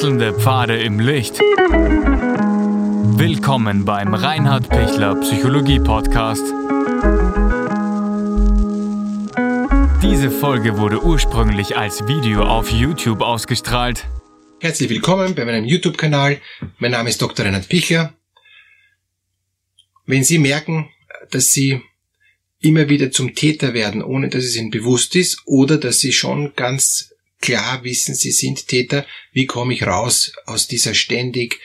Wechselnde Pfade im Licht. Willkommen beim Reinhard Pichler Psychologie Podcast. Diese Folge wurde ursprünglich als Video auf YouTube ausgestrahlt. Herzlich willkommen bei meinem YouTube-Kanal. Mein Name ist Dr. Reinhard Pichler. Wenn Sie merken, dass Sie immer wieder zum Täter werden, ohne dass es Ihnen bewusst ist, oder dass Sie schon ganz klar wissen, Sie sind Täter, wie komme ich raus aus dieser ständig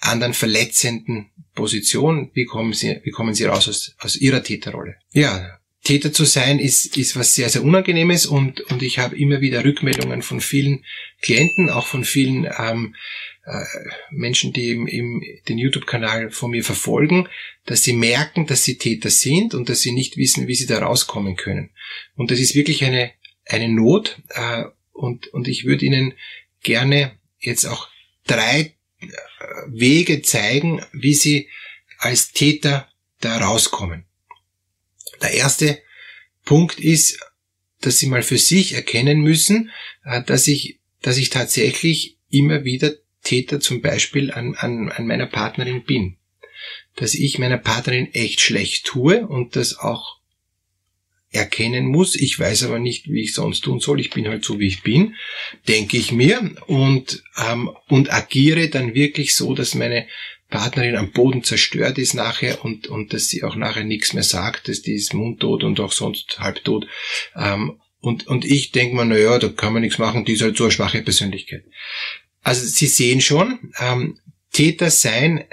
anderen verletzenden Position? Wie kommen Sie raus aus Ihrer Täterrolle? Ja, Täter zu sein ist was sehr, sehr Unangenehmes, und ich habe immer wieder Rückmeldungen von vielen Klienten, auch von vielen Menschen, die den YouTube-Kanal von mir verfolgen, dass sie merken, dass sie Täter sind und dass sie nicht wissen, wie sie da rauskommen können. Und das ist wirklich eine Not, und ich würde Ihnen gerne jetzt auch 3 Wege zeigen, wie Sie als Täter da rauskommen. Der erste Punkt ist, dass Sie mal für sich erkennen müssen, dass ich tatsächlich immer wieder Täter zum Beispiel an meiner Partnerin bin. Dass ich meiner Partnerin echt schlecht tue und das auch erkennen muss. Ich weiß aber nicht, wie ich sonst tun soll. Ich bin halt so, wie ich bin, denke ich mir, und agiere dann wirklich so, dass meine Partnerin am Boden zerstört ist nachher, und dass sie auch nachher nichts mehr sagt, dass die ist mundtot und auch sonst halbtot. Und ich denke mir, naja, da kann man nichts machen, die ist halt so eine schwache Persönlichkeit. Also Sie sehen schon, Täter sein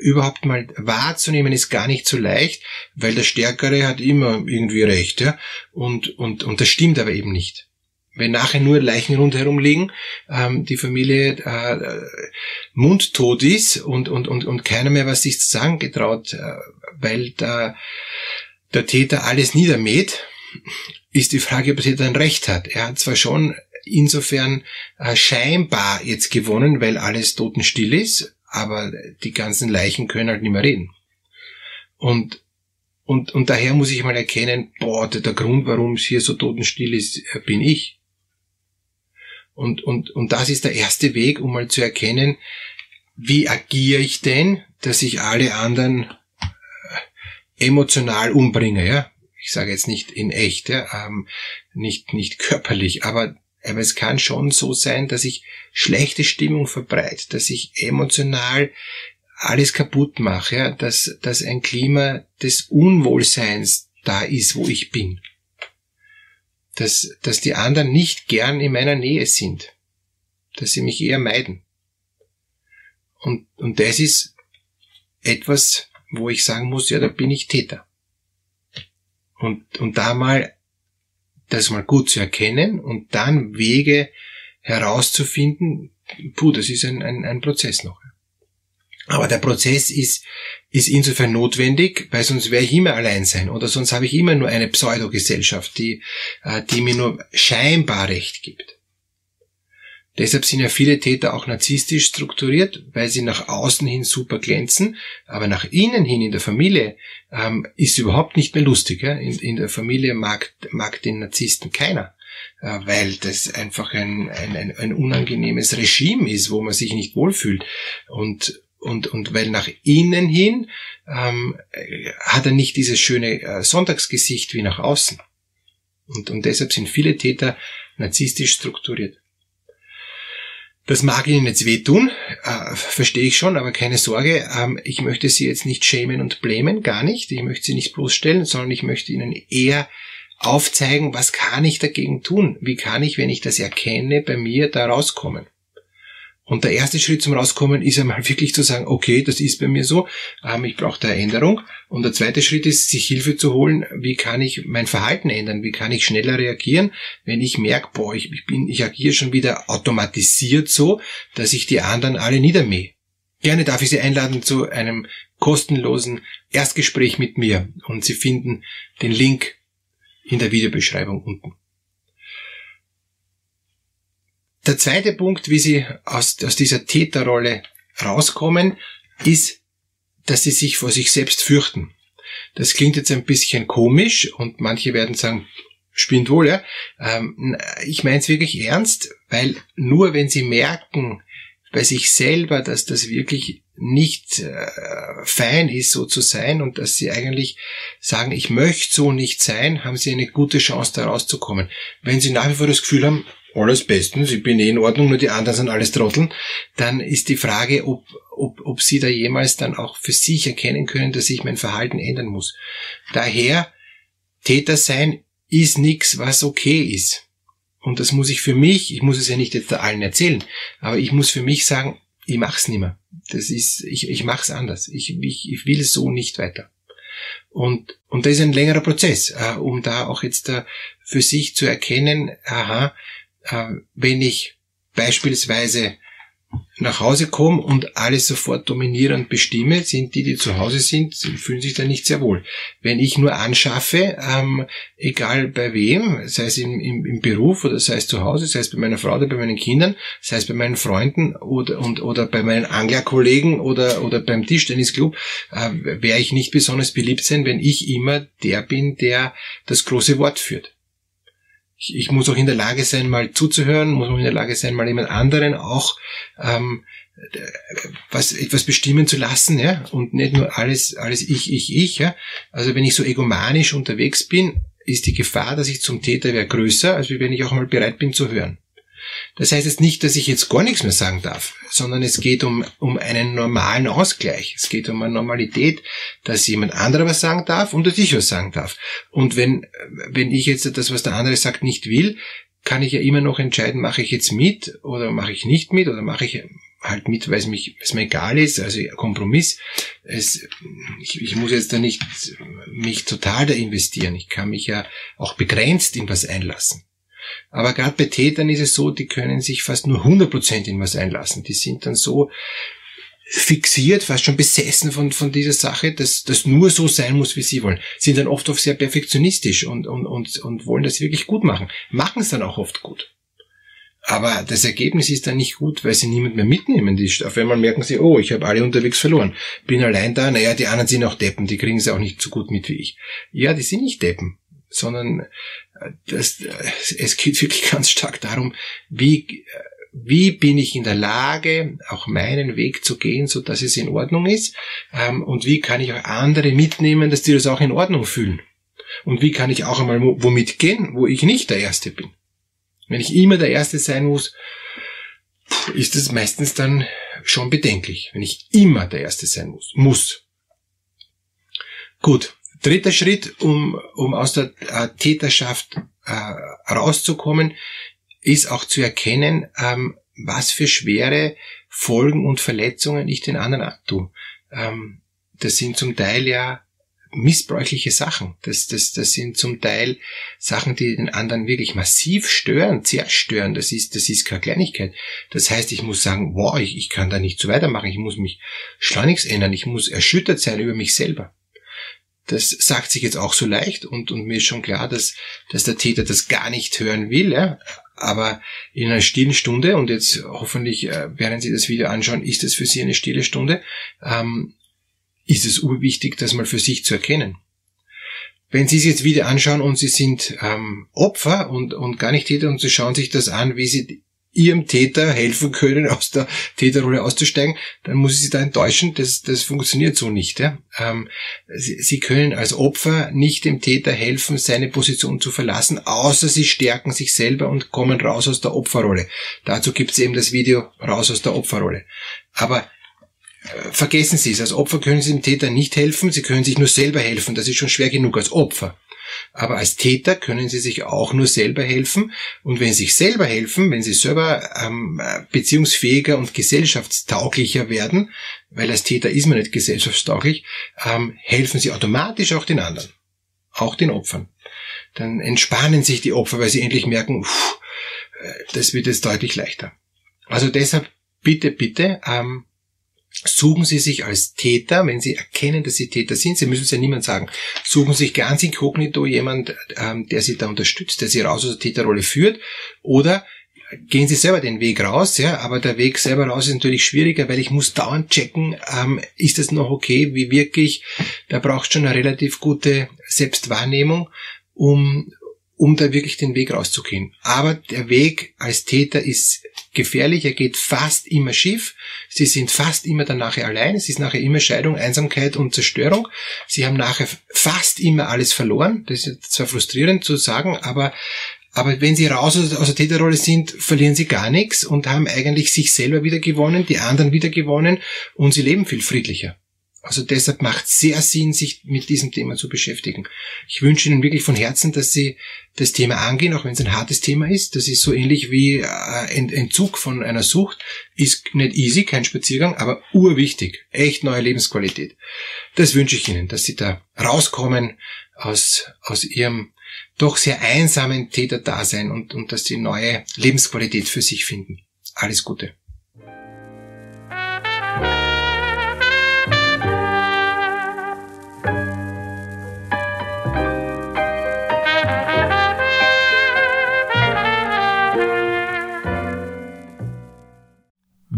überhaupt mal wahrzunehmen ist gar nicht so leicht, weil der Stärkere hat immer irgendwie recht, ja? Und das stimmt aber eben nicht. Wenn nachher nur Leichen rundherum liegen, die Familie mundtot ist und keiner mehr was sich zu sagen getraut, weil der Täter alles niedermäht, ist die Frage, ob der Täter ein Recht hat. Er hat zwar schon insofern scheinbar jetzt gewonnen, weil alles totenstill ist, aber die ganzen Leichen können halt nicht mehr reden. Und daher muss ich mal erkennen, der Grund, warum es hier so totenstill ist, bin ich. Und das ist der erste Weg, um mal zu erkennen, wie agiere ich denn, dass ich alle anderen emotional umbringe, ja? Ich sage jetzt nicht in echt, ja? Nicht körperlich, aber es kann schon so sein, dass ich schlechte Stimmung verbreite, dass ich emotional alles kaputt mache, ja? dass ein Klima des Unwohlseins da ist, wo ich bin. Dass die anderen nicht gern in meiner Nähe sind. Dass sie mich eher meiden. Und das ist etwas, wo ich sagen muss, ja, da bin ich Täter. Und da mal, das mal gut zu erkennen und dann Wege herauszufinden, das ist ein Prozess noch. Aber der Prozess ist insofern notwendig, weil sonst werde ich immer allein sein, oder sonst habe ich immer nur eine Pseudogesellschaft, die mir nur scheinbar Recht gibt. Deshalb sind ja viele Täter auch narzisstisch strukturiert, weil sie nach außen hin super glänzen, aber nach innen hin in der Familie ist überhaupt nicht mehr lustig. Ja? In der Familie mag den Narzissten keiner, weil das einfach ein unangenehmes Regime ist, wo man sich nicht wohlfühlt. Und weil nach innen hin hat er nicht dieses schöne Sonntagsgesicht wie nach außen. Und deshalb sind viele Täter narzisstisch strukturiert. Das mag Ihnen jetzt wehtun, verstehe ich schon, aber keine Sorge. Ich möchte Sie jetzt nicht schämen und blämen, gar nicht. Ich möchte Sie nicht bloßstellen, sondern ich möchte Ihnen eher aufzeigen, was kann ich dagegen tun? Wie kann ich, wenn ich das erkenne, bei mir da rauskommen? Und der erste Schritt zum Rauskommen ist einmal wirklich zu sagen, okay, das ist bei mir so, ich brauche da eine Änderung. Und der zweite Schritt ist, sich Hilfe zu holen, wie kann ich mein Verhalten ändern, wie kann ich schneller reagieren, wenn ich merke, ich agiere schon wieder automatisiert so, dass ich die anderen alle niedermähe. Gerne darf ich Sie einladen zu einem kostenlosen Erstgespräch mit mir, und Sie finden den Link in der Videobeschreibung unten. Der zweite Punkt, wie Sie aus dieser Täterrolle rauskommen, ist, dass Sie sich vor sich selbst fürchten. Das klingt jetzt ein bisschen komisch, und manche werden sagen, Spindole. Ich meine es wirklich ernst, weil nur wenn sie merken bei sich selber, dass das wirklich nicht fein ist, so zu sein, und dass sie eigentlich sagen, ich möchte so nicht sein, haben sie eine gute Chance, da rauszukommen. Wenn sie nach wie vor das Gefühl haben, alles bestens, ich bin eh in Ordnung, nur die anderen sind alles Trotteln, dann ist die Frage, ob sie da jemals dann auch für sich erkennen können, dass ich mein Verhalten ändern muss. Daher, Täter sein ist nichts, was okay ist. Und das muss ich für mich, ich muss es ja nicht jetzt allen erzählen, aber ich muss für mich sagen, ich mach's nicht mehr. Das ist, ich mach's anders. Ich will so nicht weiter. Und das ist ein längerer Prozess, um da auch jetzt für sich zu erkennen, aha, wenn ich beispielsweise nach Hause komme und alles sofort dominiere und bestimme, sind die zu Hause sind, fühlen sich da nicht sehr wohl. Wenn ich nur anschaffe, egal bei wem, sei es im Beruf oder sei es zu Hause, sei es bei meiner Frau oder bei meinen Kindern, sei es bei meinen Freunden oder bei meinen Anglerkollegen oder beim Tischtennisclub, werde ich nicht besonders beliebt sein, wenn ich immer der bin, der das große Wort führt. Ich muss auch in der Lage sein, mal zuzuhören, muss auch in der Lage sein, mal jemand anderen auch etwas bestimmen zu lassen, ja, und nicht nur alles ich, ja. Also wenn ich so egomanisch unterwegs bin, ist die Gefahr, dass ich zum Täter werde, größer, als wenn ich auch mal bereit bin zu hören. Das heißt jetzt nicht, dass ich jetzt gar nichts mehr sagen darf, sondern es geht um einen normalen Ausgleich. Es geht um eine Normalität, dass jemand anderer was sagen darf und dass ich was sagen darf. Und wenn ich jetzt das, was der andere sagt, nicht will, kann ich ja immer noch entscheiden, mache ich jetzt mit oder mache ich nicht mit oder mache ich halt mit, weil es mir egal ist, also Kompromiss. Ich muss jetzt da nicht mich total da investieren. Ich kann mich ja auch begrenzt in was einlassen. Aber gerade bei Tätern ist es so, die können sich fast nur 100% in was einlassen. Die sind dann so fixiert, fast schon besessen von dieser Sache, dass das nur so sein muss, wie sie wollen. Sind dann oft auch sehr perfektionistisch und wollen das wirklich gut machen. Machen es dann auch oft gut. Aber das Ergebnis ist dann nicht gut, weil sie niemand mehr mitnehmen. Auf einmal merken sie, oh, ich habe alle unterwegs verloren. Bin allein da, naja, die anderen sind auch Deppen, die kriegen es auch nicht so gut mit wie ich. Ja, die sind nicht Deppen, sondern es geht wirklich ganz stark darum, wie bin ich in der Lage, auch meinen Weg zu gehen, so dass es in Ordnung ist, und wie kann ich auch andere mitnehmen, dass die das auch in Ordnung fühlen, und wie kann ich auch einmal womit gehen, wo ich nicht der Erste bin. Wenn ich immer der Erste sein muss, ist das meistens dann schon bedenklich, wenn ich immer der Erste sein muss. Gut. Dritter Schritt, um aus der Täterschaft rauszukommen, ist auch zu erkennen, was für schwere Folgen und Verletzungen ich den anderen antue. Das sind zum Teil ja missbräuchliche Sachen. Das sind zum Teil Sachen, die den anderen wirklich massiv stören, zerstören. Das ist keine Kleinigkeit. Das heißt, ich muss sagen, wow, ich kann da nicht so weitermachen. Ich muss mich schleunigst ändern. Ich muss erschüttert sein über mich selber. Das sagt sich jetzt auch so leicht und mir ist schon klar, dass der Täter das gar nicht hören will, ja? Aber in einer stillen Stunde, und jetzt hoffentlich, während Sie das Video anschauen, ist es für Sie eine stille Stunde, ist es urwichtig, das mal für sich zu erkennen. Wenn Sie es jetzt wieder anschauen und Sie sind Opfer und gar nicht Täter und Sie schauen sich das an, wie Sie Ihrem Täter helfen können, aus der Täterrolle auszusteigen, dann muss ich Sie da enttäuschen, das funktioniert so nicht. Ja? Sie können als Opfer nicht dem Täter helfen, seine Position zu verlassen, außer Sie stärken sich selber und kommen raus aus der Opferrolle. Dazu gibt es eben das Video Raus aus der Opferrolle. Aber vergessen Sie es, als Opfer können Sie dem Täter nicht helfen, Sie können sich nur selber helfen, das ist schon schwer genug als Opfer. Aber als Täter können Sie sich auch nur selber helfen. Und wenn Sie sich selber helfen, wenn Sie selber beziehungsfähiger und gesellschaftstauglicher werden, weil als Täter ist man nicht gesellschaftstauglich, helfen Sie automatisch auch den anderen, auch den Opfern. Dann entspannen sich die Opfer, weil sie endlich merken, das wird jetzt deutlich leichter. Also deshalb bitte, suchen Sie sich als Täter, wenn Sie erkennen, dass Sie Täter sind, Sie müssen es ja niemand sagen, suchen Sie sich ganz inkognito jemand, der Sie da unterstützt, der Sie raus aus der Täterrolle führt, oder gehen Sie selber den Weg raus, ja, aber der Weg selber raus ist natürlich schwieriger, weil ich muss dauernd checken, ist das noch okay, wie wirklich, da braucht es schon eine relativ gute Selbstwahrnehmung, um da wirklich den Weg rauszugehen. Aber der Weg als Täter ist gefährlich, er geht fast immer schief, sie sind fast immer dann nachher allein, es ist nachher immer Scheidung, Einsamkeit und Zerstörung, sie haben nachher fast immer alles verloren, das ist zwar frustrierend zu sagen, aber wenn sie raus aus der Täterrolle sind, verlieren sie gar nichts und haben eigentlich sich selber wieder gewonnen, die anderen wieder gewonnen und sie leben viel friedlicher. Also deshalb macht es sehr Sinn, sich mit diesem Thema zu beschäftigen. Ich wünsche Ihnen wirklich von Herzen, dass Sie das Thema angehen, auch wenn es ein hartes Thema ist. Das ist so ähnlich wie Entzug von einer Sucht. Ist nicht easy, kein Spaziergang, aber urwichtig. Echt neue Lebensqualität. Das wünsche ich Ihnen, dass Sie da rauskommen aus Ihrem doch sehr einsamen Täterdasein und dass Sie neue Lebensqualität für sich finden. Alles Gute.